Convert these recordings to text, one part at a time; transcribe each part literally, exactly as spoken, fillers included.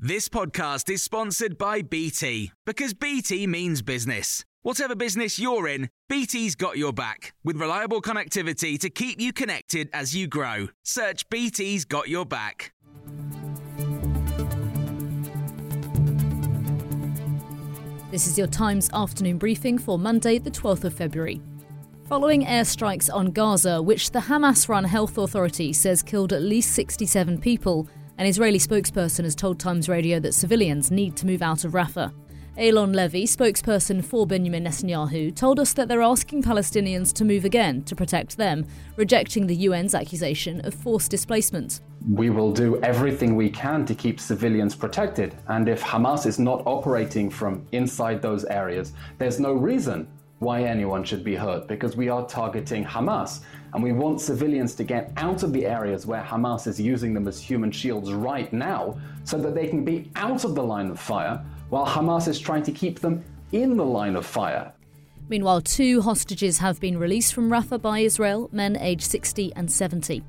This podcast is sponsored by B T, because B T means business. Whatever business you're in, B T's got your back, with reliable connectivity to keep you connected as you grow. Search B T's got your back. This is your Times afternoon briefing for Monday, the twelfth of February. Following airstrikes on Gaza, which the Hamas-run health authority says killed at least sixty-seven people, an Israeli spokesperson has told Times Radio that civilians need to move out of Rafah. Elon Levy, spokesperson for Benjamin Netanyahu, told us that they're asking Palestinians to move again to protect them, rejecting the U N's accusation of forced displacement. We will do everything we can to keep civilians protected. And if Hamas is not operating from inside those areas, there's no reason why anyone should be hurt, because we are targeting Hamas, and we want civilians to get out of the areas where Hamas is using them as human shields right now, so that they can be out of the line of fire, while Hamas is trying to keep them in the line of fire. Meanwhile, two hostages have been released from Rafah by Israel, men aged sixty and seventy.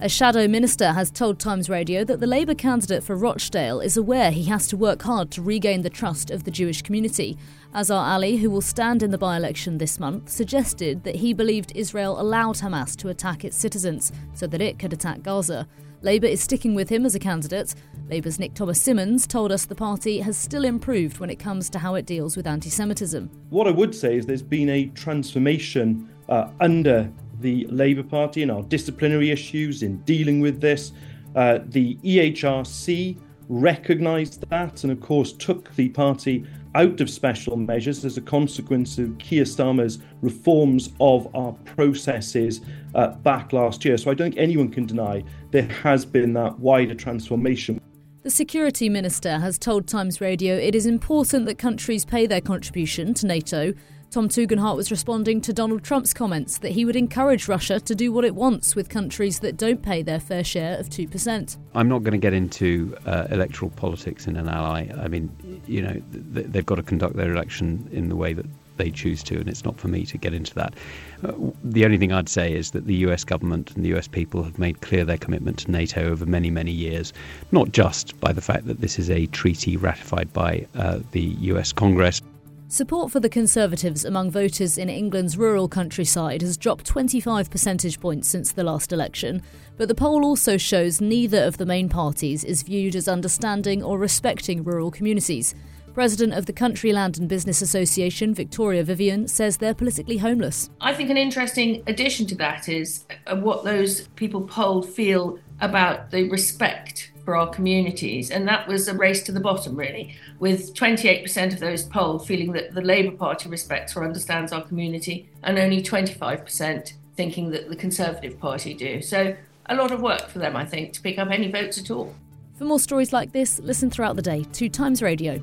A shadow minister has told Times Radio that the Labour candidate for Rochdale is aware he has to work hard to regain the trust of the Jewish community. Azar Ali, who will stand in the by-election this month, suggested that he believed Israel allowed Hamas to attack its citizens so that it could attack Gaza. Labour is sticking with him as a candidate. Labour's Nick Thomas-Simmons told us the party has still improved when it comes to how it deals with anti-Semitism. What I would say is there's been a transformation uh, under the Labour Party in our disciplinary issues, in dealing with this. Uh, the E H R C recognised that and, of course, took the party out of special measures as a consequence of Keir Starmer's reforms of our processes uh, back last year. So I don't think anyone can deny there has been that wider transformation. The Security Minister has told Times Radio it is important that countries pay their contribution to NATO. Tom Tugendhat was responding to Donald Trump's comments that he would encourage Russia to do what it wants with countries that don't pay their fair share of two percent. I'm not going to get into uh, electoral politics in an ally. I mean, you know, th- they've got to conduct their election in the way that they choose to, and it's not for me to get into that. Uh, the only thing I'd say is that the U S government and the U S people have made clear their commitment to NATO over many, many years, not just by the fact that this is a treaty ratified by uh, the U S Congress. Support for the Conservatives among voters in England's rural countryside has dropped twenty-five percentage points since the last election, but the poll also shows neither of the main parties is viewed as understanding or respecting rural communities. President of the Country Land and Business Association, Victoria Vivian, says they're politically homeless. I think an interesting addition to that is what those people polled feel about the respect for our communities, and that was a race to the bottom, really, with twenty-eight percent of those polled feeling that the Labour Party respects or understands our community, and only twenty-five percent thinking that the Conservative Party do. So a lot of work for them, I think, to pick up any votes at all. For more stories like this, listen throughout the day to Times Radio.